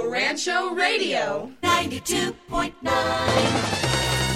Rio Rancho Radio 92.9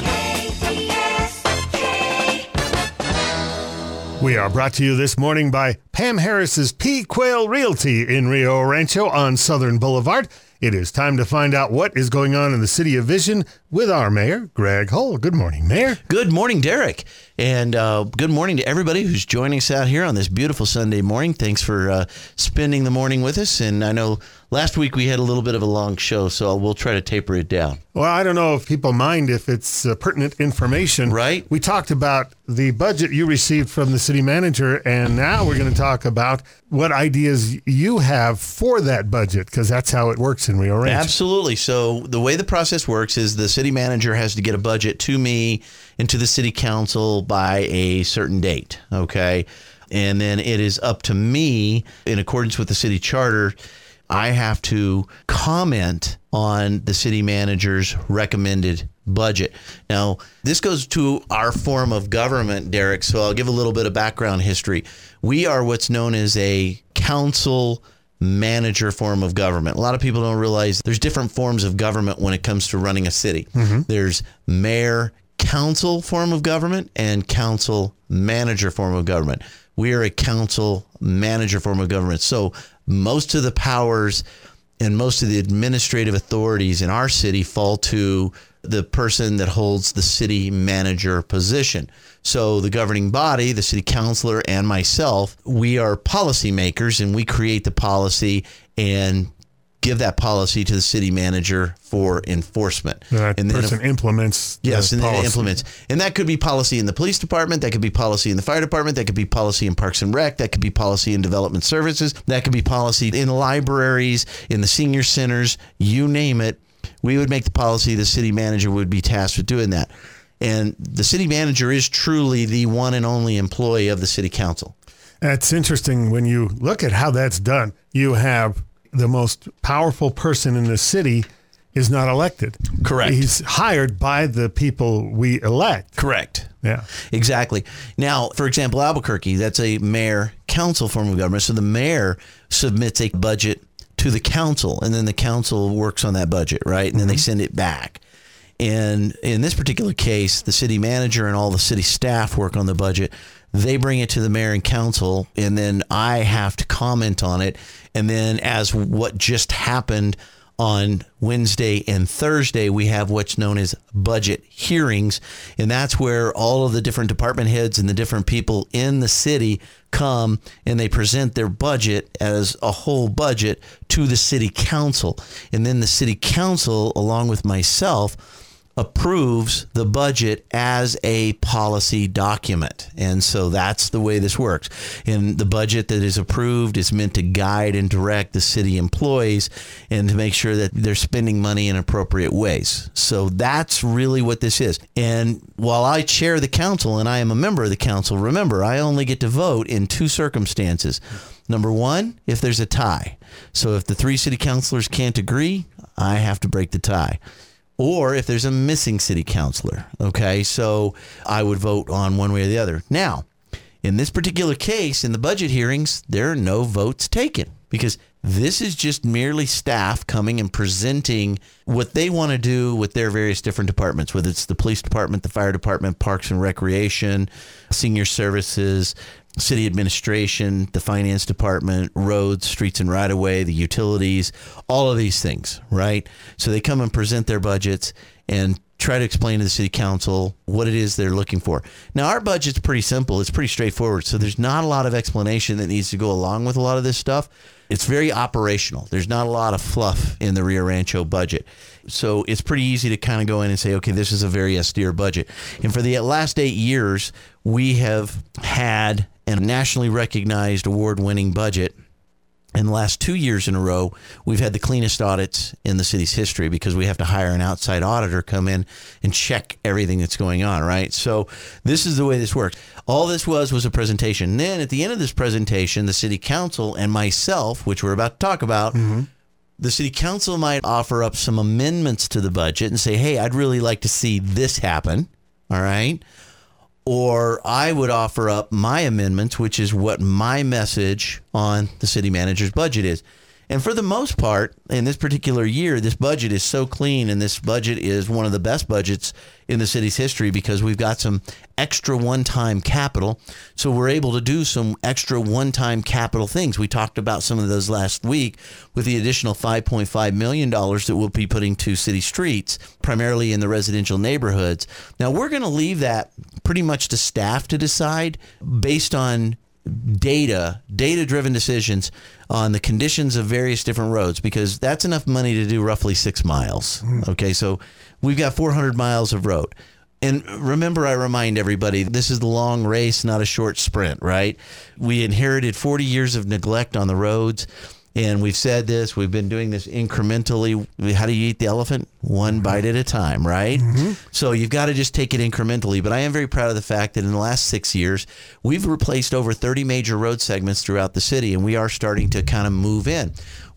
KTSK. We are brought to you this morning by Pam Harris's P Quail Realty in Rio Rancho on Southern Boulevard. It is time to find out what is going on in the City of Vision with our mayor, Greg Hull. Good morning, Mayor. Good morning, Derek. And good morning to everybody who's joining us out here on this beautiful Sunday morning. Thanks for spending the morning with us. And I know last week we had a little bit of a long show, so we'll try to taper it down. Well, I don't know if people mind if it's pertinent information. Right. We talked about the budget you received from the city manager, and now we're going to talk about what ideas you have for that budget, because that's how it works in Rio Rancho. Absolutely. So the way the process works is the city manager has to get a budget to me and to the city council by a certain date, okay? And then it is up to me, in accordance with the city charter, I have to comment on the city manager's recommended budget. Now, this goes to our form of government, Derek, so I'll give a little bit of background history. We are what's known as a council manager form of government. A lot of people don't realize there's different forms of government when it comes to running a city. Mm-hmm. There's mayor, council form of government, and council manager form of government. We are a council manager form of government. So most of the powers and most of the administrative authorities in our city fall to the person that holds the city manager position. So the governing body, the city councilor, and myself, we are policymakers, and we create the policy and give that policy to the city manager for enforcement. And that person implements the policy. And that could be policy in the police department. That could be policy in the fire department. That could be policy in Parks and Rec. That could be policy in development services. That could be policy in libraries, in the senior centers, you name it. We would make the policy. The city manager would be tasked with doing that. And the city manager is truly the one and only employee of the city council. That's interesting. When you look at how that's done, you have the most powerful person in the city is not elected. Correct. He's hired by the people we elect. Correct. Yeah. Exactly. Now, for example, Albuquerque, that's a mayor-council form of government. So the mayor submits a budget to the council, and then the council works on that budget, right? And then they send it back. And in this particular case, the city manager and all the city staff work on the budget. They bring it to the mayor and council, and then I have to comment on it. And then as what just happened on Wednesday and Thursday, we have what's known as budget hearings. And that's where all of the different department heads and the different people in the city come and they present their budget as a whole budget to the city council. And then the city council, along with myself, approves the budget as a policy document. And so that's the way this works. And the budget that is approved is meant to guide and direct the city employees and to make sure that they're spending money in appropriate ways. So that's really what this is. And while I chair the council and I am a member of the council, remember, I only get to vote in two circumstances. Number one, if there's a tie. So if the three city councilors can't agree, I have to break the tie. Or if there's a missing city councilor, okay? So I would vote on one way or the other. Now, in this particular case, in the budget hearings, there are no votes taken because this is just merely staff coming and presenting what they want to do with their various different departments, whether it's the police department, the fire department, Parks and Recreation, senior services, city administration, the finance department, roads, streets and right-of-way, the utilities, all of these things, right? So they come and present their budgets and try to explain to the city council what it is they're looking for. Now, our budget's pretty simple. It's pretty straightforward. So there's not a lot of explanation that needs to go along with a lot of this stuff. It's very operational. There's not a lot of fluff in the Rio Rancho budget. So it's pretty easy to kind of go in and say, okay, this is a very austere budget. And for the last 8 years, we have had a nationally recognized award-winning budget. In the last 2 years in a row, we've had the cleanest audits in the city's history because we have to hire an outside auditor come in and check everything that's going on, right? So this is the way this works. All this was a presentation. Then at the end of this presentation, the city council and myself, which we're about to talk about, the city council might offer up some amendments to the budget and say, hey, I'd really like to see this happen, all right? Or I would offer up my amendments, which is what my message on the city manager's budget is. And for the most part, in this particular year, this budget is so clean, and this budget is one of the best budgets in the city's history because we've got some extra one-time capital. So we're able to do some extra one-time capital things. We talked about some of those last week with the additional $5.5 million that we'll be putting to city streets, primarily in the residential neighborhoods. Now, we're going to leave that pretty much to staff to decide based on data-driven decisions on the conditions of various different roads, because that's enough money to do roughly 6 miles. Okay, so we've got 400 miles of road. And remember, I remind everybody, this is the long race, not a short sprint, right? We inherited 40 years of neglect on the roads, and we've said this, we've been doing this incrementally. How do you eat the elephant? One bite at a time, right? Mm-hmm. So you've got to just take it incrementally. But I am very proud of the fact that in the last 6 years, we've replaced over 30 major road segments throughout the city, and we are starting to kind of move in.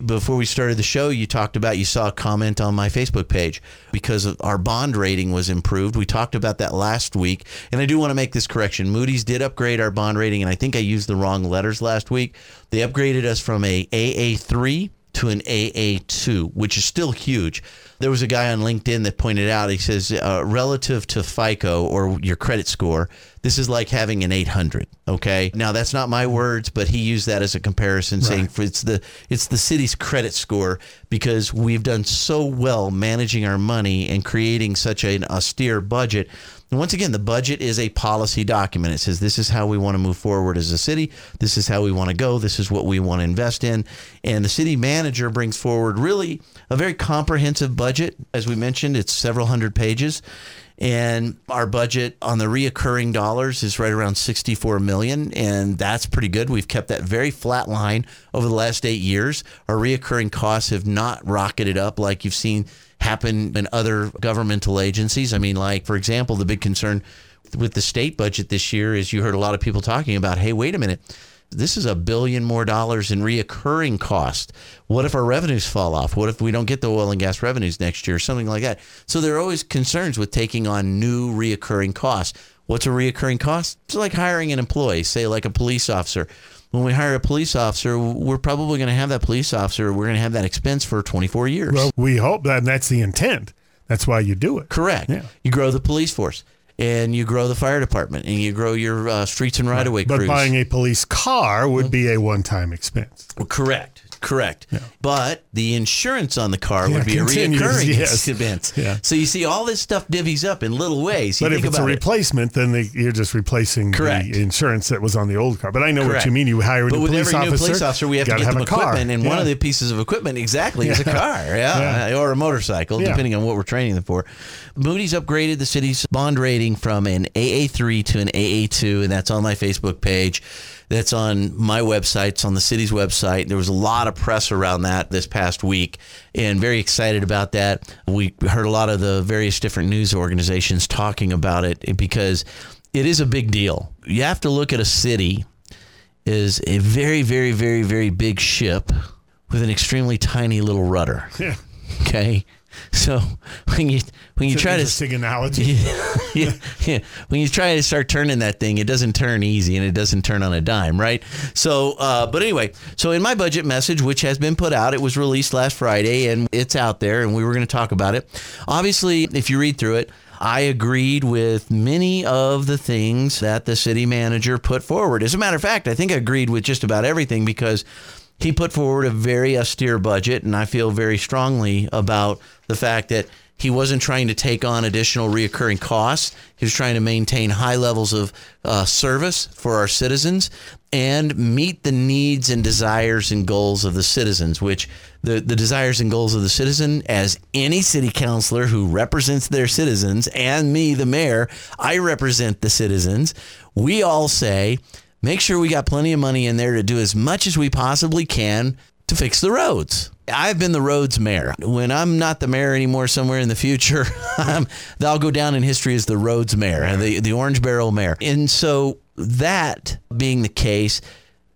Before we started the show, you talked about, you saw a comment on my Facebook page because our bond rating was improved. We talked about that last week, and I do want to make this correction. Moody's did upgrade our bond rating, and I think I used the wrong letters last week. They upgraded us from a AA3 to an AA2, which is still huge. There was a guy on LinkedIn that pointed out, he says, relative to FICO or your credit score, this is like having an 800. Okay, now that's not my words, but he used that as a comparison, right, saying it's the city's credit score because we've done so well managing our money and creating such an austere budget. And once again, the budget is a policy document. It says this is how we want to move forward as a city. This is how we want to go. This is what we want to invest in. And the city manager brings forward really a very comprehensive budget. As we mentioned, it's several hundred pages. And our budget on the reoccurring dollars is right around $64 million, and that's pretty good. We've kept that very flat line over the last 8 years. Our reoccurring costs have not rocketed up like you've seen happen in other governmental agencies. I mean, like, for example, the big concern with the state budget this year is you heard a lot of people talking about, hey, wait a minute, this is $1 billion more in reoccurring cost. What if our revenues fall off? What if we don't get the oil and gas revenues next year? Something like that. So there are always concerns with taking on new reoccurring costs. What's a reoccurring cost? It's like hiring an employee, say like a police officer. When we hire a police officer, we're probably going to have that police officer. We're going to have that expense for 24 years. Well, we hope that, and that's the intent. That's why you do it. Correct. Yeah. You grow the police force, and you grow the fire department, and you grow your streets and right-of-way crews. But buying a police car would be a one-time expense. Well, correct. Yeah. But the insurance on the car would be a reoccurring expense. Yeah. So you see all this stuff divvies up in little ways. But if it's a replacement, then you're just replacing the insurance that was on the old car. But I know what you mean. You hire a new police officer. But with every new police officer, we have to get them equipment. And one of the pieces of equipment, is a car. Yeah. Or a motorcycle, depending on what we're training them for. Moody's upgraded the city's bond rating from an AA3 to an AA2, and that's on my Facebook page. That's on my website. It's on the city's website. There was a lot of press around that this past week, and very excited about that. We heard a lot of the various different news organizations talking about it because it is a big deal. You have to look at a city as a very, very, very, very big ship with an extremely tiny little rudder. Yeah. Okay. So when you try to start turning that thing, it doesn't turn easy and it doesn't turn on a dime, right? So, but anyway, so in my budget message, which has been put out, it was released last Friday and it's out there, and we were going to talk about it. Obviously, if you read through it, I agreed with many of the things that the city manager put forward. As a matter of fact, I think I agreed with just about everything because he put forward a very austere budget, and I feel very strongly about the fact that he wasn't trying to take on additional reoccurring costs. He was trying to maintain high levels of service for our citizens and meet the needs and desires and goals of the citizens, which the desires and goals of the citizen, as any city councilor who represents their citizens, and me, the mayor, I represent the citizens. We all say, make sure we got plenty of money in there to do as much as we possibly can to fix the roads. I've been the roads mayor. When I'm not the mayor anymore somewhere in the future, I'll go down in history as the roads mayor, the orange barrel mayor. And so that being the case,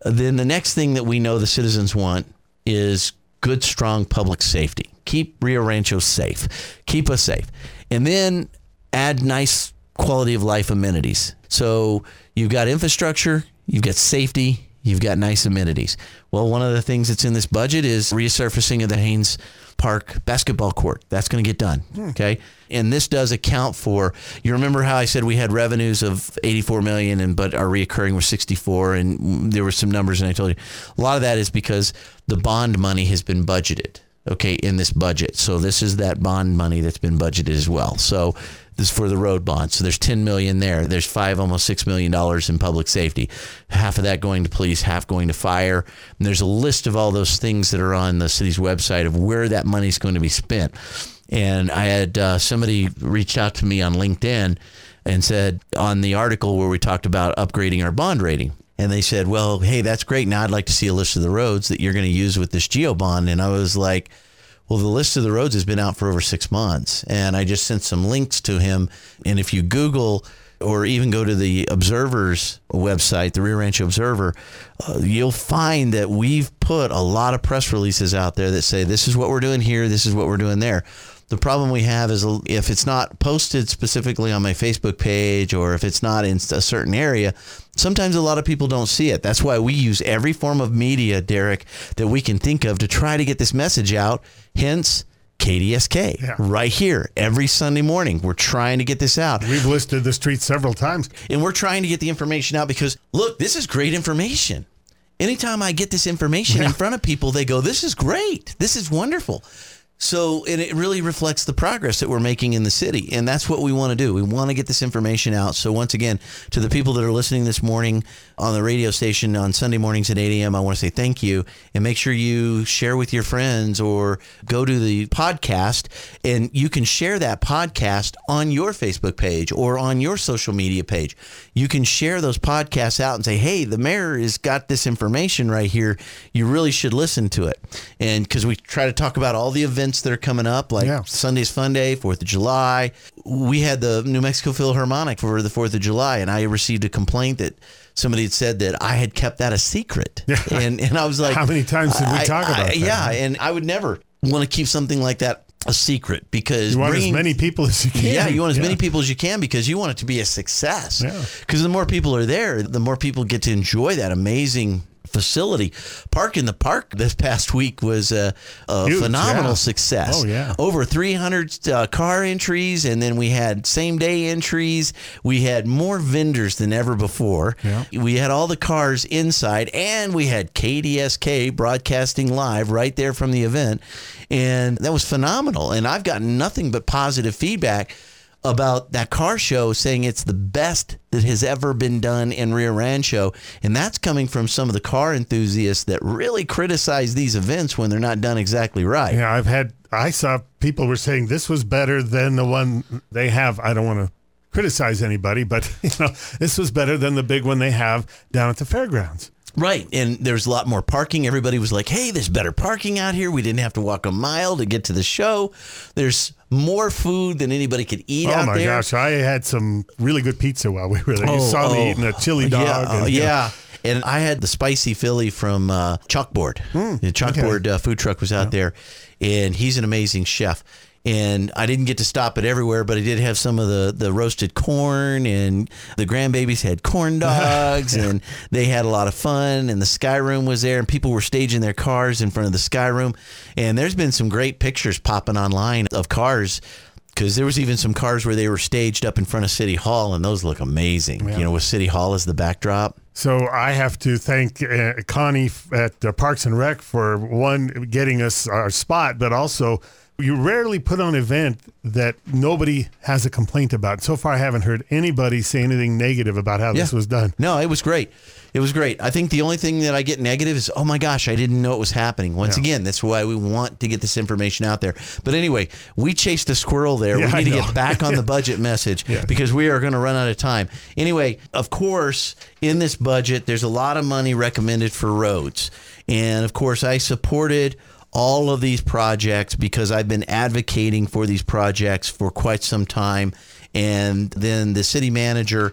then the next thing that we know the citizens want is good, strong public safety. Keep Rio Rancho safe. Keep us safe. And then add nice quality of life amenities. So you've got infrastructure, you've got safety, You've got nice amenities. Well, one of the things that's in this budget is resurfacing of the Haynes Park basketball court. That's going to get done. Okay. And this does account for, you remember how I said we had revenues of 84 million and, but our reoccurring were 64, and there were some numbers, and I told you a lot of that is because the bond money has been budgeted. Okay. In this budget. So this is that bond money that's been budgeted as well. So this is for the road bond. So there's 10 million there. There's almost $6 million in public safety. Half of that going to police, half going to fire. And there's a list of all those things that are on the city's website of where that money's going to be spent. And I had somebody reached out to me on LinkedIn and said on the article where we talked about upgrading our bond rating. And they said, well, hey, that's great. Now I'd like to see a list of the roads that you're going to use with this geo bond. And I was like, well, the list of the roads has been out for over 6 months. And I just sent some links to him. And if you Google or even go to the Observer's website, the Rio Rancho Observer, you'll find that we've put a lot of press releases out there that say, this is what we're doing here. This is what we're doing there. The problem we have is if it's not posted specifically on my Facebook page, or if it's not in a certain area, sometimes a lot of people don't see it. That's why we use every form of media, Derek, that we can think of to try to get this message out. Hence, KTSK, yeah, right here every Sunday morning. We're trying to get this out. We've listed the streets several times. And we're trying to get the information out because, look, this is great information. Anytime I get this information in front of people, they go, this is great. This is wonderful. So, and it really reflects the progress that we're making in the city. And that's what we want to do. We want to get this information out. So once again, to the people that are listening this morning on the radio station on Sunday mornings at 8 a.m., I want to say thank you, and make sure you share with your friends or go to the podcast, and you can share that podcast on your Facebook page or on your social media page. You can share those podcasts out and say, hey, the mayor has got this information right here. You really should listen to it. And because we try to talk about all the events that are coming up, like Sunday's Fun Day, 4th of July. We had the New Mexico Philharmonic for the 4th of July, and I received a complaint that somebody had said that I had kept that a secret. And I was like, how many times did we talk about that? Yeah, and I would never want to keep something like that a secret, because you want as many people as you can. Yeah, you want as many people as you can, because you want it to be a success. Because the more people are there, the more people get to enjoy that amazing facility. Park in the Park this past week was a huge, phenomenal success. Over 300 car entries, and then we had same day entries. We had more vendors than ever before. We had all the cars inside, and we had KTSK broadcasting live right there from the event, and that was phenomenal. And I've gotten nothing but positive feedback about that car show, saying it's the best that has ever been done in Rio Rancho. And that's coming from some of the car enthusiasts that really criticize these events when they're not done exactly right. Yeah, I saw people were saying this was better than the one they have. I don't want to criticize anybody, but you know, this was better than the big one they have down at the fairgrounds. Right. And there's a lot more parking. Everybody was like, hey, there's better parking out here. We didn't have to walk a mile to get to the show. There's more food than anybody could eat out there. Oh, my gosh. I had some really good pizza while we were there. You saw me eating a chili dog. And I had the spicy Philly from Chalkboard. The Chalkboard food truck was out there, and he's an amazing chef. And I didn't get to stop it everywhere, but I did have some of the roasted corn, and the grandbabies had corn dogs and they had a lot of fun, and the Sky Room was there, and people were staging their cars in front of the Sky Room. And there's been some great pictures popping online of cars, because there was even some cars where they were staged up in front of City Hall, and those look amazing, you know, with City Hall as the backdrop. So I have to thank Connie at Parks and Rec for, one, getting us our spot, but also you rarely put on an event that nobody has a complaint about. So far, I haven't heard anybody say anything negative about how this was done. No, it was great. It was great. I think the only thing that I get negative is, oh my gosh, I didn't know it was happening. Once again, that's why we want to get this information out there. But anyway, we chased a squirrel there. Yeah, we need to get back on the budget message because we are going to run out of time. Anyway, of course, in this budget, there's a lot of money recommended for roads. And of course, I supported all of these projects because I've been advocating for these projects for quite some time. And then the city manager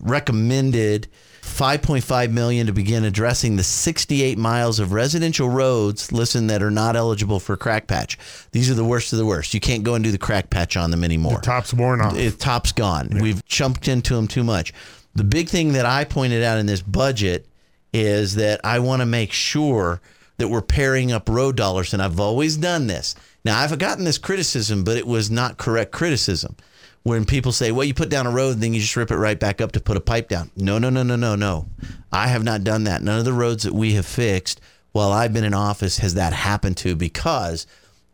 recommended $5.5 million to begin addressing the 68 miles of residential roads, that are not eligible for crack patch. These are the worst of the worst. You can't go and do the crack patch on them anymore. The top's worn off. The top's gone. Yeah. We've chumped into them too much. The big thing that I pointed out in this budget is that I want to make sure that we're pairing up road dollars. And I've always done this. Now, I've gotten this criticism, but it was not correct criticism. When people say, well, you put down a road and then you just rip it right back up to put a pipe down. No. I have not done that. None of the roads that we have fixed while I've been in office has that happened to, because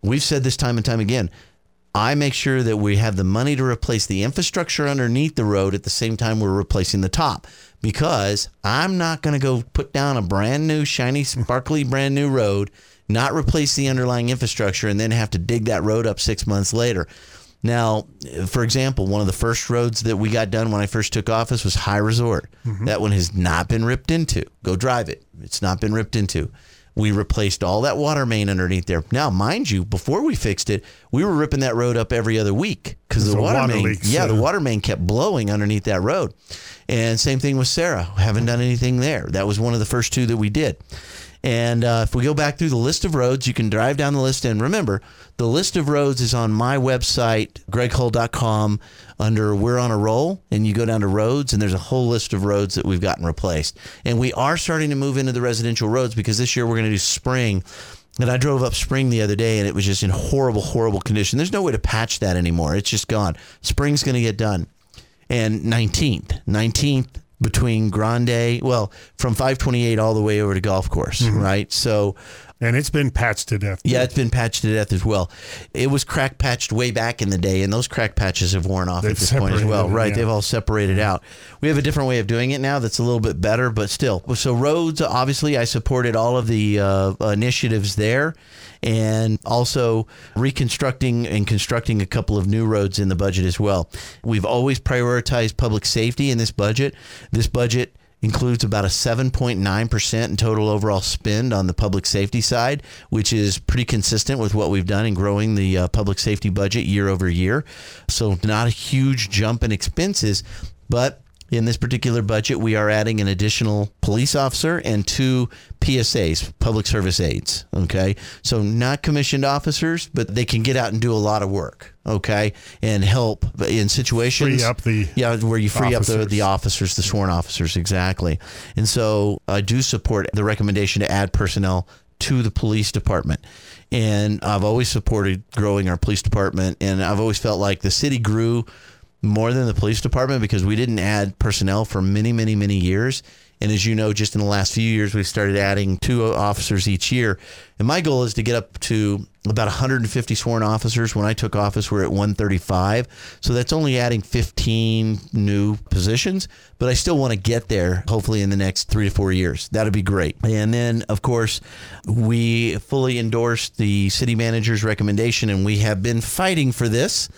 we've said this time and time again. I make sure that we have the money to replace the infrastructure underneath the road at the same time we're replacing the top, because I'm not going to go put down a brand new, shiny, sparkly, brand new road, not replace the underlying infrastructure, and then have to dig that road up 6 months later. Now, for example, one of the first roads that we got done when I first took office was High Resort. Mm-hmm. That one has not been ripped into. Go drive it. It's not been ripped into. We replaced all that water main underneath there. Now, mind you, before we fixed it, we were ripping that road up every other week because the water main leaks, the water main kept blowing underneath that road. And same thing with Sarah. Haven't done anything there. That was one of the first two that we did. And if we go back through the list of roads, you can drive down the list. And remember, the list of roads is on my website, greghull.com, under We're on a Roll. And you go down to roads, and there's a whole list of roads that we've gotten replaced. And we are starting to move into the residential roads, because this year we're going to do Spring. And I drove up Spring the other day, and it was just in horrible, horrible condition. There's no way to patch that anymore. It's just gone. Spring's going to get done. And 19th. Between Grande, from 528 all the way over to golf course, mm-hmm. right? So, and it's been patched to death. Yeah, it's been patched to death as well. It was crack patched way back in the day, and those crack patches have worn off at this point as well, right? Yeah. They've all separated out. We have a different way of doing it now that's a little bit better, but still. So roads, obviously, I supported all of the initiatives there, and also reconstructing and constructing a couple of new roads in the budget as well. We've always prioritized public safety in this budget. This budget includes about a 7.9% in total overall spend on the public safety side, which is pretty consistent with what we've done in growing the public safety budget year over year. So not a huge jump in expenses, but in this particular budget, we are adding an additional police officer and two PSAs, public service aides. Okay. So not commissioned officers, but they can get out and do a lot of work. Okay. And help in situations. Free up the where you free officers. Up the officers, the sworn officers. Exactly. And so I do support the recommendation to add personnel to the police department. And I've always supported growing our police department. And I've always felt like the city grew more than the police department, because we didn't add personnel for many, many, many years. And as you know, just in the last few years, we've started adding two officers each year. And my goal is to get up to about 150 sworn officers. When I took office, we're at 135. So that's only adding 15 new positions, but I still want to get there, hopefully in the next 3 to 4 years. That'd be great. And then, of course, we fully endorsed the city manager's recommendation, and we have been fighting for this,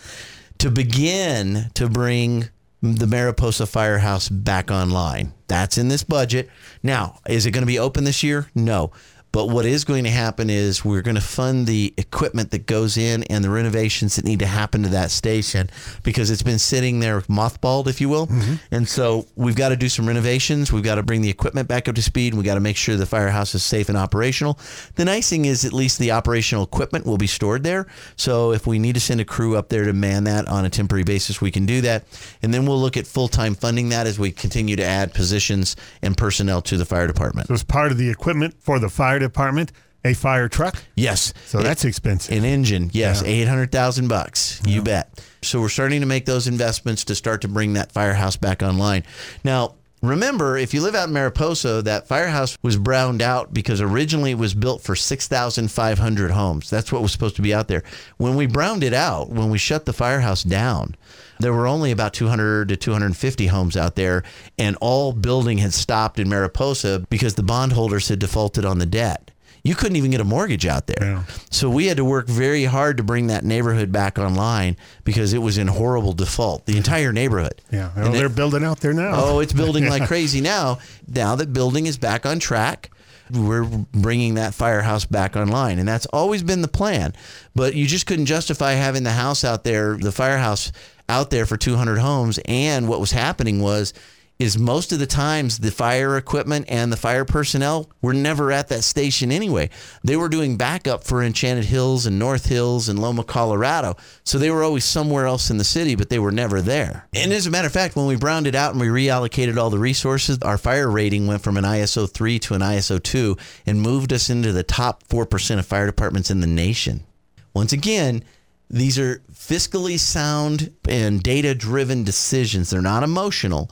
to begin to bring the Mariposa Firehouse back online. That's in this budget. Now, is it going to be open this year? No. But what is going to happen is we're going to fund the equipment that goes in and the renovations that need to happen to that station, because it's been sitting there mothballed, if you will. Mm-hmm. And so we've got to do some renovations. We've got to bring the equipment back up to speed. We've got to make sure the firehouse is safe and operational. The nice thing is at least the operational equipment will be stored there. So if we need to send a crew up there to man that on a temporary basis, we can do that. And then we'll look at full-time funding that as we continue to add positions and personnel to the fire department. So as part of the equipment for the fire department, a fire truck. Yes. So that's expensive. An engine. Yes. Yeah. $800,000. Yeah. You bet. So we're starting to make those investments to start to bring that firehouse back online. Now, remember, if you live out in Mariposa, that firehouse was browned out because originally it was built for 6,500 homes. That's what was supposed to be out there. When we browned it out, when we shut the firehouse down, there were only about 200 to 250 homes out there, and all building had stopped in Mariposa because the bondholders had defaulted on the debt. You couldn't even get a mortgage out there. Yeah. So we had to work very hard to bring that neighborhood back online because it was in horrible default, the entire neighborhood. Yeah, well, they're building out there now. Oh, it's building like crazy now. Now that building is back on track, we're bringing that firehouse back online. And that's always been the plan. But you just couldn't justify having the house out there, the firehouse out there for 200 homes. And what was happening was is most of the times the fire equipment and the fire personnel were never at that station anyway. They were doing backup for Enchanted Hills and North Hills and Loma Colorado. So they were always somewhere else in the city, but they were never there. And as a matter of fact, when we browned it out and we reallocated all the resources, our fire rating went from an ISO 3 to an ISO 2 and moved us into the top 4% of fire departments in the nation. Once again, these are fiscally sound and data-driven decisions. They're not emotional.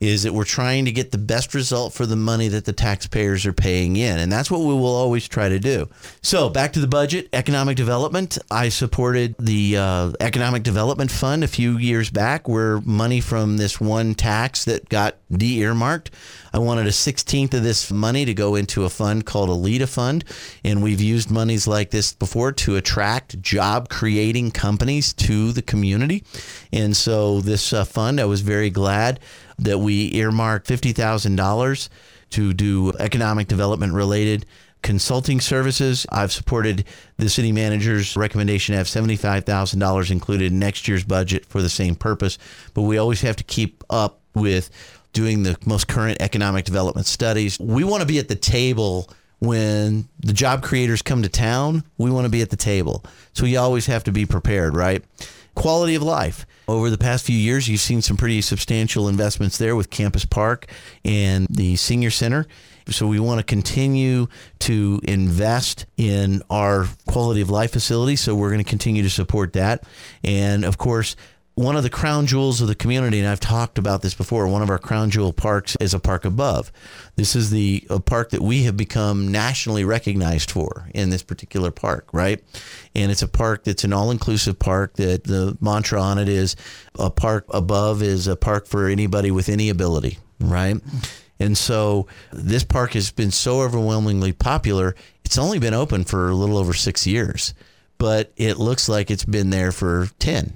Is that we're trying to get the best result for the money that the taxpayers are paying in. And that's what we will always try to do. So back to the budget, economic development. I supported the economic development fund a few years back where money from this one tax that got de-earmarked, I wanted a 16th of this money to go into a fund called a LIDA fund. And we've used monies like this before to attract job creating companies to the community. And so this fund, I was very glad that we earmarked $50,000 to do economic development related consulting services. I've supported the city manager's recommendation to have $75,000 included in next year's budget for the same purpose. But we always have to keep up with doing the most current economic development studies. We want to be at the table when the job creators come to town. We want to be at the table. So you always have to be prepared, right? Quality of life. Over the past few years, you've seen some pretty substantial investments there with Campus Park and the Senior Center. So we want to continue to invest in our quality of life facility. So we're going to continue to support that. And of course, one of the crown jewels of the community, and I've talked about this before, one of our crown jewel parks is a Park Above. This is a park that we have become nationally recognized for in this particular park, right? And it's a park that's an all-inclusive park that the mantra on it is a park above is a park for anybody with any ability, right? And so this park has been so overwhelmingly popular. It's only been open for a little over 6 years, but it looks like it's been there for 10.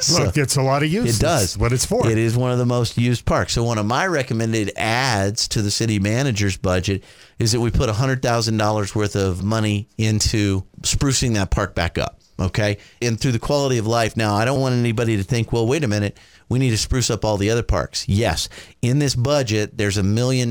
So look, it's a lot of use. It does. It's what it's for. It is one of the most used parks. So one of my recommended adds to the city manager's budget is that we put $100,000 worth of money into sprucing that park back up. Okay. And through the quality of life. Now, I don't want anybody to think, well, wait a minute, we need to spruce up all the other parks. Yes. In this budget, there's $1 million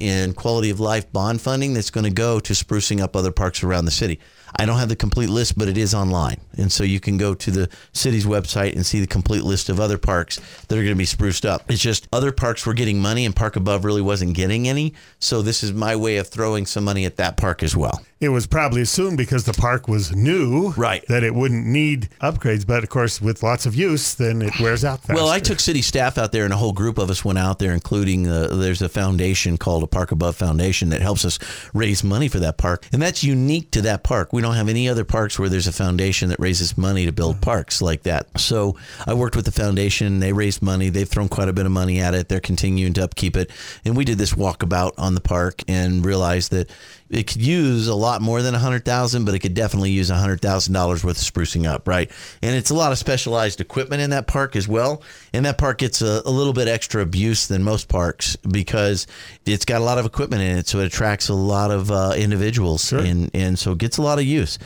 in quality of life bond funding that's going to go to sprucing up other parks around the city. I don't have the complete list, but it is online. And so you can go to the city's website and see the complete list of other parks that are going to be spruced up. It's just other parks were getting money and Park Above really wasn't getting any. So this is my way of throwing some money at that park as well. It was probably assumed because the park was new, right, that it wouldn't need upgrades. But of course, with lots of use, then it wears out faster. Well, I took city staff out there and a whole group of us went out there, including there's a foundation called a Park Above Foundation that helps us raise money for that park. And that's unique to that park. We don't have any other parks where there's a foundation that raises money to build parks like that. So I worked with the foundation. They raised money. They've thrown quite a bit of money at it. They're continuing to upkeep it. And we did this walkabout on the park and realized that it could use a lot more than $100,000, but it could definitely use $100,000 worth of sprucing up, right? And it's a lot of specialized equipment in that park as well. And that park gets a little bit extra abuse than most parks because it's got a lot of equipment in it, so it attracts a lot of individuals. Sure. And so it gets a lot of use.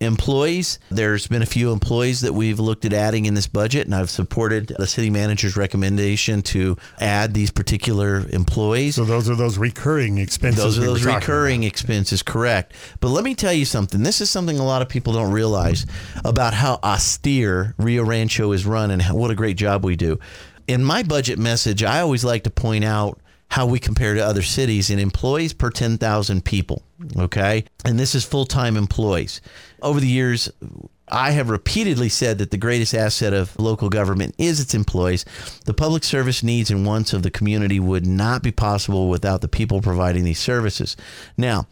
Employees, there's been a few employees that we've looked at adding in this budget, and I've supported the city manager's recommendation to add these particular employees. So those are those recurring expenses. Those are those recurring expenses, correct. But let me tell you something. This is something a lot of people don't realize about how austere Rio Rancho is run and what a great job we do. In my budget message, I always like to point out how we compare to other cities in employees per 10,000 people, okay? And this is full-time employees. Over the years, I have repeatedly said that the greatest asset of local government is its employees. The public service needs and wants of the community would not be possible without the people providing these services. Now,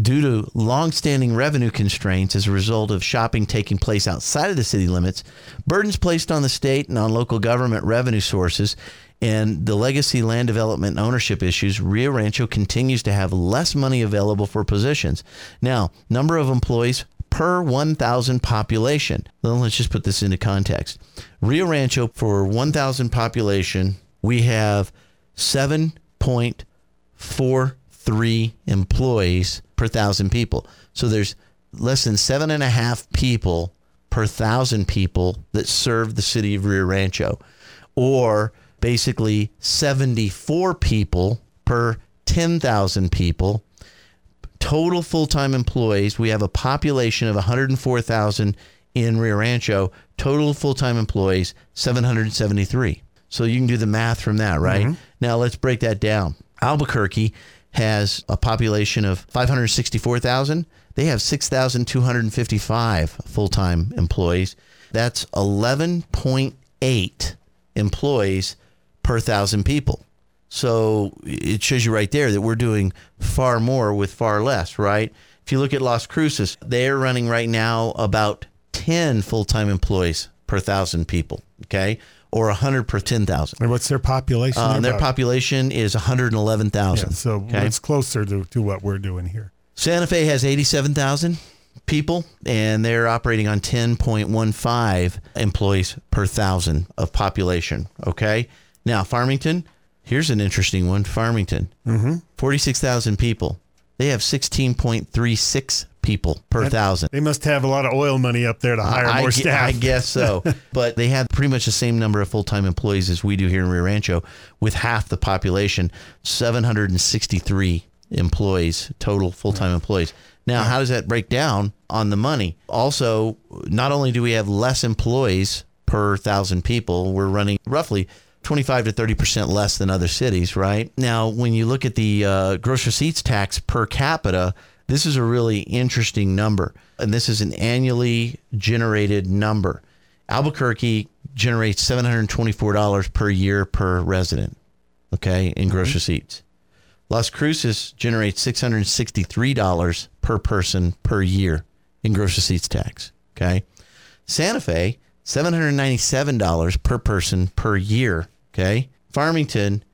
due to longstanding revenue constraints as a result of shopping taking place outside of the city limits, burdens placed on the state and on local government revenue sources, and the legacy land development and ownership issues, Rio Rancho continues to have less money available for positions. Now, number of employees per 1,000 population. Well, let's just put this into context. Rio Rancho, for 1,000 population, we have 7.43 employees per 1,000 people. So there's less than 7.5 people per 1,000 people that serve the city of Rio Rancho, or basically 74 people per 10,000 people. Total full-time employees, we have a population of 104,000 in Rio Rancho. Total full-time employees, 773. So you can do the math from that, right? Mm-hmm. Now let's break that down. Albuquerque has a population of 564,000. They have 6,255 full-time employees. That's 11.8 employees per 1,000 people. So it shows you right there that we're doing far more with far less, right? If you look at Las Cruces, they're running right now about 10 full-time employees per 1,000 people, okay? Or 100 per 10,000. And what's their population? Their population is 111,000. Yeah, so it's closer to what we're doing here. Santa Fe has 87,000 people, and they're operating on 10.15 employees per 1,000 of population, okay? Now, Farmington... Here's an interesting one. Farmington, 46,000 people. They have 16.36 people per 1,000. They must have a lot of oil money up there to hire more staff. I guess so. But they have pretty much the same number of full-time employees as we do here in Rio Rancho, with half the population, 763 employees, total full-time employees. Now, how does that break down on the money? Also, not only do we have less employees per 1,000 people, we're running roughly 25 to 30% less than other cities, right? Now, when you look at the gross receipts tax per capita, this is a really interesting number. And this is an annually generated number. Albuquerque generates $724 per year per resident, okay, in gross receipts. Las Cruces generates $663 per person per year in gross receipts tax, okay? Santa Fe, $797 per person per year. Okay. Farmington,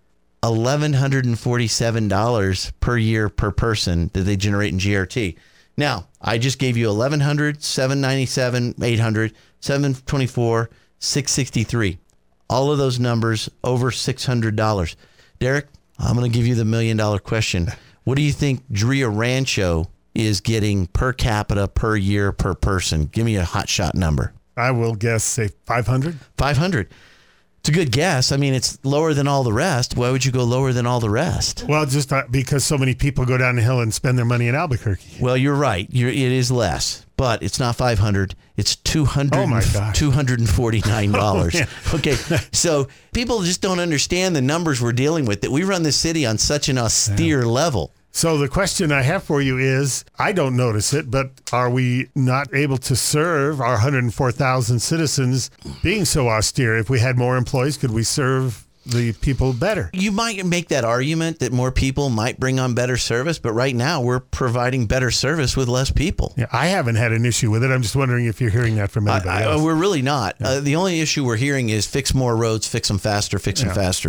$1,147 per year per person that they generate in GRT. Now, I just gave you $1,100, $797, $800, $724, $663. All of those numbers over $600. Derek, I'm going to give you the $1 million question. What do you think Rio Rancho is getting per capita, per year, per person? Give me a hot shot number. I will guess, say 500. 500. It's a good guess. I mean, it's lower than all the rest. Why would you go lower than all the rest? Well, just because so many people go down the hill and spend their money in Albuquerque. Well, you're right. It is less, but it's not 500. It's $249. Oh, okay. So people just don't understand the numbers we're dealing with, that we run this city on such an austere level. So the question I have for you is, I don't notice it, but are we not able to serve our 104,000 citizens being so austere? If we had more employees, could we serve the people better? You might make that argument that more people might bring on better service, but right now we're providing better service with less people. Yeah, I haven't had an issue with it. I'm just wondering if you're hearing that from anybody else. We're really not. Yeah. The only issue we're hearing is fix more roads, fix them faster,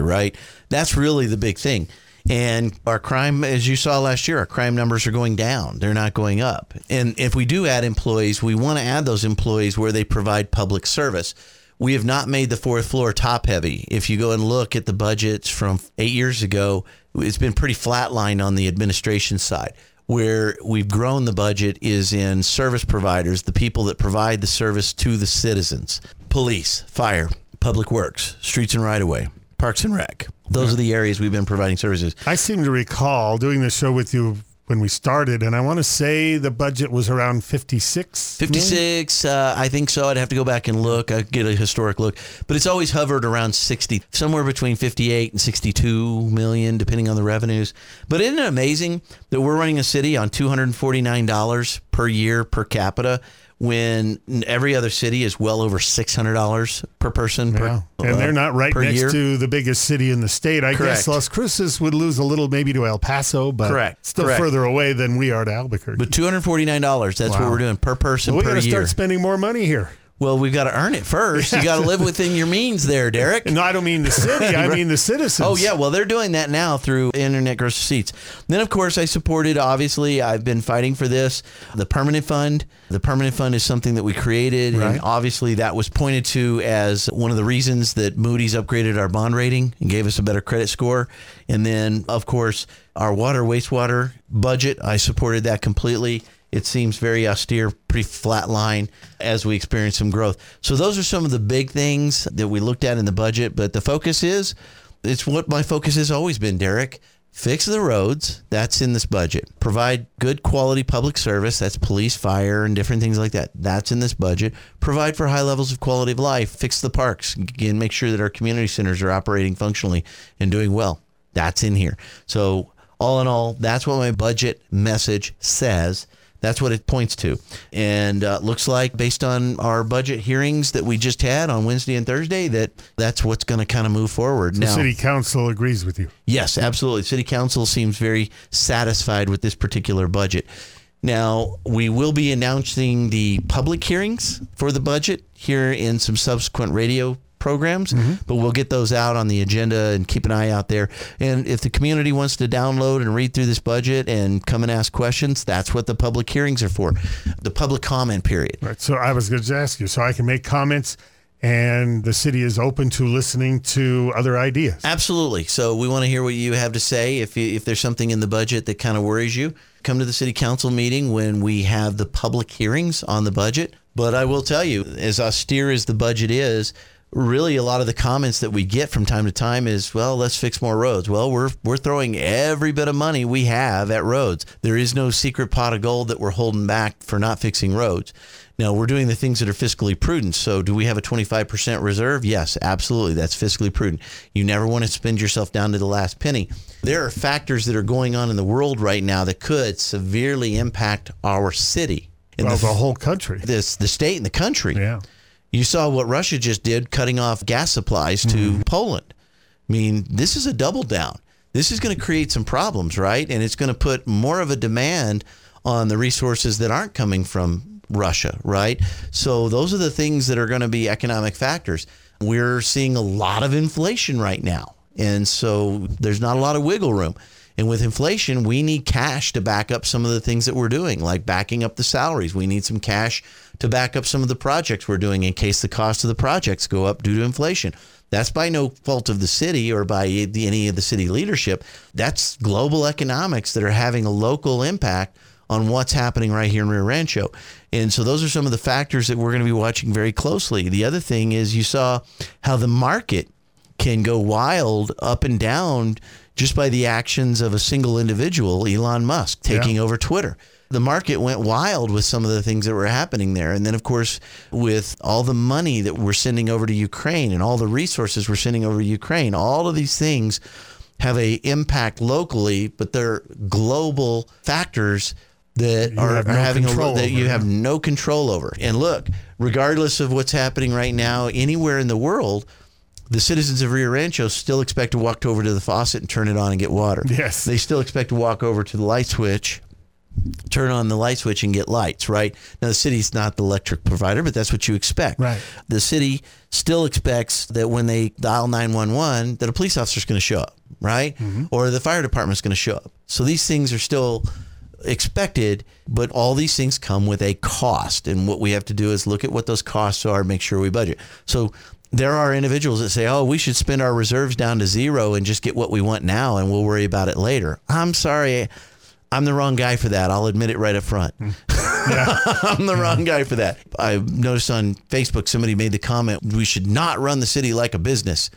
right? That's really the big thing. And our crime, as you saw last year, our crime numbers are going down. They're not going up. And if we do add employees, we want to add those employees where they provide public service. We have not made the fourth floor top heavy. If you go and look at the budgets from 8 years ago, it's been pretty flatlined on the administration side. Where we've grown the budget is in service providers, the people that provide the service to the citizens. Police, fire, public works, streets and right-of-way, parks and rec. Those are the areas we've been providing services. I seem to recall doing the show with you when we started, and I want to say the budget was around 56. 56, I think so. I'd have to go back and look. I'd get a historic look. But it's always hovered around 60, somewhere between 58 and 62 million, depending on the revenues. But isn't it amazing that we're running a city on $249 per year per capita, when every other city is well over $600 per person per and they're not right next year. To the biggest city in the state. I guess Las Cruces would lose a little maybe to El Paso, but still further away than we are to Albuquerque. But $249, that's what we're doing per person per year. We're going to start spending more money here. Well, we've got to earn it first. You got to live within your means there, Derek. No, I don't mean the city. I mean the citizens. Oh, yeah. Well, they're doing that now through internet gross receipts. Then, of course, I supported, obviously, I've been fighting for this, the permanent fund. The permanent fund is something that we created. Right. And obviously, that was pointed to as one of the reasons that Moody's upgraded our bond rating and gave us a better credit score. And then, of course, our water, wastewater budget, I supported that completely. It seems very austere, pretty flat line as we experience some growth. So those are some of the big things that we looked at in the budget. But the focus is, it's what my focus has always been, Derek. Fix the roads. That's in this budget. Provide good quality public service. That's police, fire, and different things like that. That's in this budget. Provide for high levels of quality of life. Fix the parks. Again, make sure that our community centers are operating functionally and doing well. That's in here. So all in all, that's what my budget message says. That's what it points to. And looks like based on our budget hearings that we just had on Wednesday and Thursday, that's what's going to kind of move forward. So now, City Council agrees with you. Yes, absolutely. City Council seems very satisfied with this particular budget. Now, we will be announcing the public hearings for the budget here in some subsequent radio programs, but we'll get those out on the agenda and keep an eye out there. And if the community wants to download and read through this budget and come and ask questions, that's what the public hearings are for, the public comment period. Right. So I was going to ask you, so I can make comments, and the city is open to listening to other ideas. Absolutely. So we want to hear what you have to say. If there's something in the budget that kind of worries you, come to the city council meeting when we have the public hearings on the budget. But I will tell you, as austere as the budget is, really, a lot of the comments that we get from time to time is, well, let's fix more roads. Well, we're throwing every bit of money we have at roads. There is no secret pot of gold that we're holding back for not fixing roads. Now, we're doing the things that are fiscally prudent. So do we have a 25% reserve? Yes, absolutely. That's fiscally prudent. You never want to spend yourself down to the last penny. There are factors that are going on in the world right now that could severely impact our city. Well, the whole country. The state and the country. Yeah. You saw what Russia just did, cutting off gas supplies to Poland. I mean, this is a double down. This is going to create some problems, right? And it's going to put more of a demand on the resources that aren't coming from Russia, right? So those are the things that are going to be economic factors. We're seeing a lot of inflation right now. And so there's not a lot of wiggle room. And with inflation, we need cash to back up some of the things that we're doing, like backing up the salaries. We need some cash to back up some of the projects we're doing in case the cost of the projects go up due to inflation. That's by no fault of the city or by any of the city leadership. That's global economics that are having a local impact on what's happening right here in Rio Rancho. And so those are some of the factors that we're going to be watching very closely. The other thing is, you saw how the market can go wild up and down just by the actions of a single individual, Elon Musk, taking over Twitter. The market went wild with some of the things that were happening there. And then, of course, with all the money that we're sending over to Ukraine and all the resources we're sending over to Ukraine, all of these things have an impact locally, but they're global factors that are having a role that you have no control over. And look, regardless of what's happening right now anywhere in the world, the citizens of Rio Rancho still expect to walk over to the faucet and turn it on and get water. Yes. They still expect to walk over to the light switch, turn on the light switch and get lights, right? Now, the city's not the electric provider, but that's what you expect. Right. The city still expects that when they dial 911, that a police officer's going to show up, right? Mm-hmm. Or the fire department's going to show up. So these things are still expected, but all these things come with a cost. And what we have to do is look at what those costs are, make sure we budget. So there are individuals that say, oh, we should spend our reserves down to zero and just get what we want now and we'll worry about it later. I'm sorry. I'm the wrong guy for that. I'll admit it right up front. Yeah. I'm the wrong guy for that. I noticed on Facebook, somebody made the comment, we should not run the city like a business.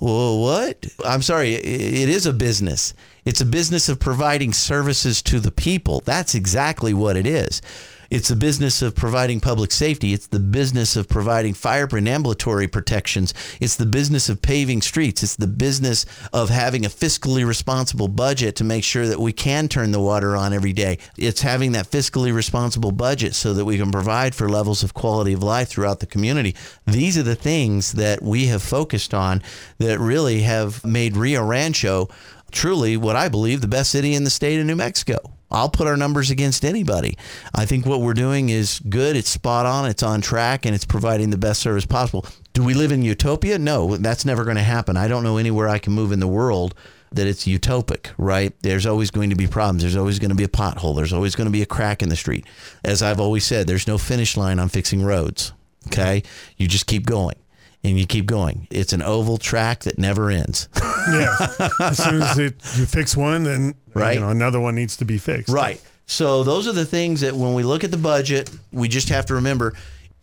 Well, what? I'm sorry. It is a business. It's a business of providing services to the people. That's exactly what it is. It's the business of providing public safety. It's the business of providing fire and ambulatory protections. It's the business of paving streets. It's the business of having a fiscally responsible budget to make sure that we can turn the water on every day. It's having that fiscally responsible budget so that we can provide for levels of quality of life throughout the community. These are the things that we have focused on that really have made Rio Rancho truly what I believe the best city in the state of New Mexico. I'll put our numbers against anybody. I think what we're doing is good. It's spot on. It's on track, and it's providing the best service possible. Do we live in utopia? No, that's never going to happen. I don't know anywhere I can move in the world that it's utopic, right? There's always going to be problems. There's always going to be a pothole. There's always going to be a crack in the street. As I've always said, there's no finish line on fixing roads. Okay. You just keep going. And you keep going. It's an oval track that never ends. Yeah. As soon as you fix one, then right? Another one needs to be fixed. Right. So those are the things that when we look at the budget, we just have to remember,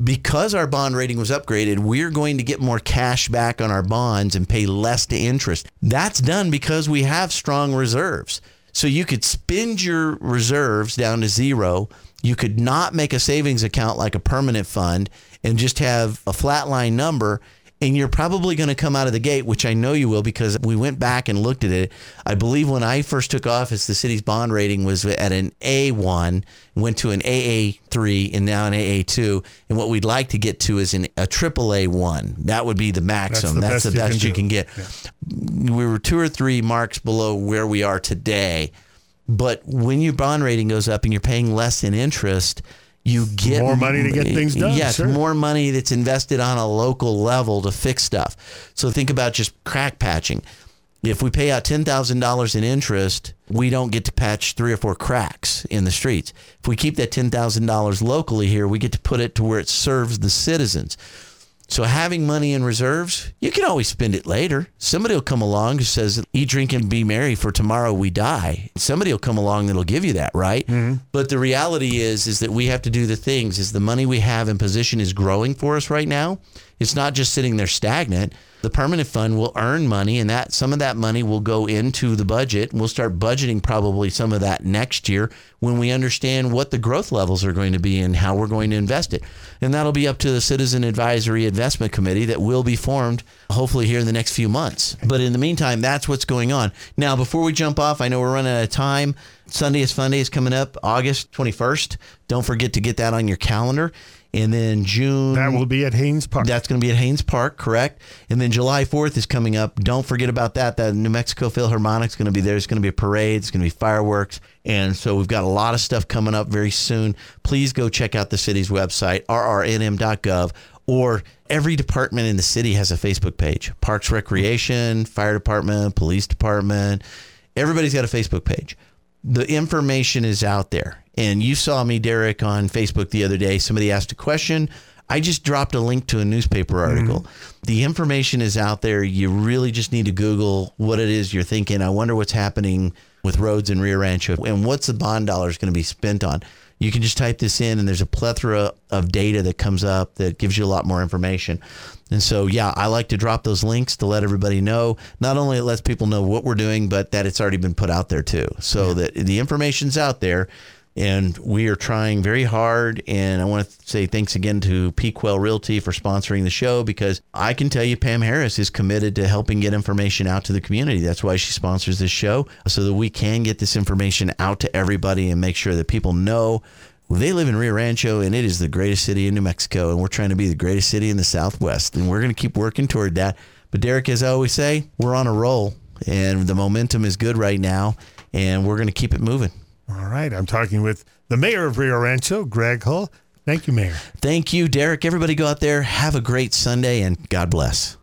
because our bond rating was upgraded, we're going to get more cash back on our bonds and pay less to interest. That's done because we have strong reserves. So you could spend your reserves down to zero. You could not make a savings account like a permanent fund and just have a flatline number. And you're probably going to come out of the gate, which I know you will, because we went back and looked at it. I believe when I first took office, the city's bond rating was at an A1, went to an AA3, and now an AA2. And what we'd like to get to is a AAA1. That would be the maximum. That's the best you can get. Yeah. We were 2 or 3 marks below where we are today. But when your bond rating goes up and you're paying less in interest, you get more money to get things done. Yes, sure. More money that's invested on a local level to fix stuff. So think about just crack patching. If we pay out $10,000 in interest, we don't get to patch 3 or 4 cracks in the streets. If we keep that $10,000 locally here, we get to put it to where it serves the citizens. So having money in reserves, you can always spend it later. Somebody will come along who says, eat, drink, and be merry, for tomorrow we die. Somebody will come along that'll give you that, right? Mm-hmm. But the reality is that we have to do the things. Is the money we have in position is growing for us right now. It's not just sitting there stagnant. The permanent fund will earn money, and that some of that money will go into the budget. We'll start budgeting probably some of that next year when we understand what the growth levels are going to be and how we're going to invest it. And that'll be up to the Citizen Advisory Investment Committee that will be formed hopefully here in the next few months. But in the meantime, that's what's going on. Now, before we jump off, I know we're running out of time. Sunday is Funday is coming up, August 21st. Don't forget to get that on your calendar. And then June. That will be at Haynes Park. That's going to be at Haynes Park, correct? And then July 4th is coming up. Don't forget about that. The New Mexico Philharmonic is going to be there. It's going to be a parade. It's going to be fireworks. And so we've got a lot of stuff coming up very soon. Please go check out the city's website, rrnm.gov, or every department in the city has a Facebook page. Parks Recreation, Fire Department, Police Department. Everybody's got a Facebook page. The information is out there. And you saw me, Derek, on Facebook the other day. Somebody asked a question. I just dropped a link to a newspaper article. Mm-hmm. The information is out there. You really just need to Google what it is you're thinking. I wonder what's happening with roads in Rio Rancho and what's the bond dollars going to be spent on. You can just type this in and there's a plethora of data that comes up that gives you a lot more information. And so, yeah, I like to drop those links to let everybody know. Not only it lets people know what we're doing, but that it's already been put out there too. So that the information's out there. And we are trying very hard. And I want to say thanks again to P Quail Realty for sponsoring the show, because I can tell you Pam Harris is committed to helping get information out to the community. That's why she sponsors this show, so that we can get this information out to everybody and make sure that people know they live in Rio Rancho and it is the greatest city in New Mexico. And we're trying to be the greatest city in the Southwest. And we're going to keep working toward that. But Derek, as I always say, we're on a roll and the momentum is good right now. And we're going to keep it moving. All right. I'm talking with the mayor of Rio Rancho, Greg Hull. Thank you, Mayor. Thank you, Derek. Everybody go out there. Have a great Sunday and God bless.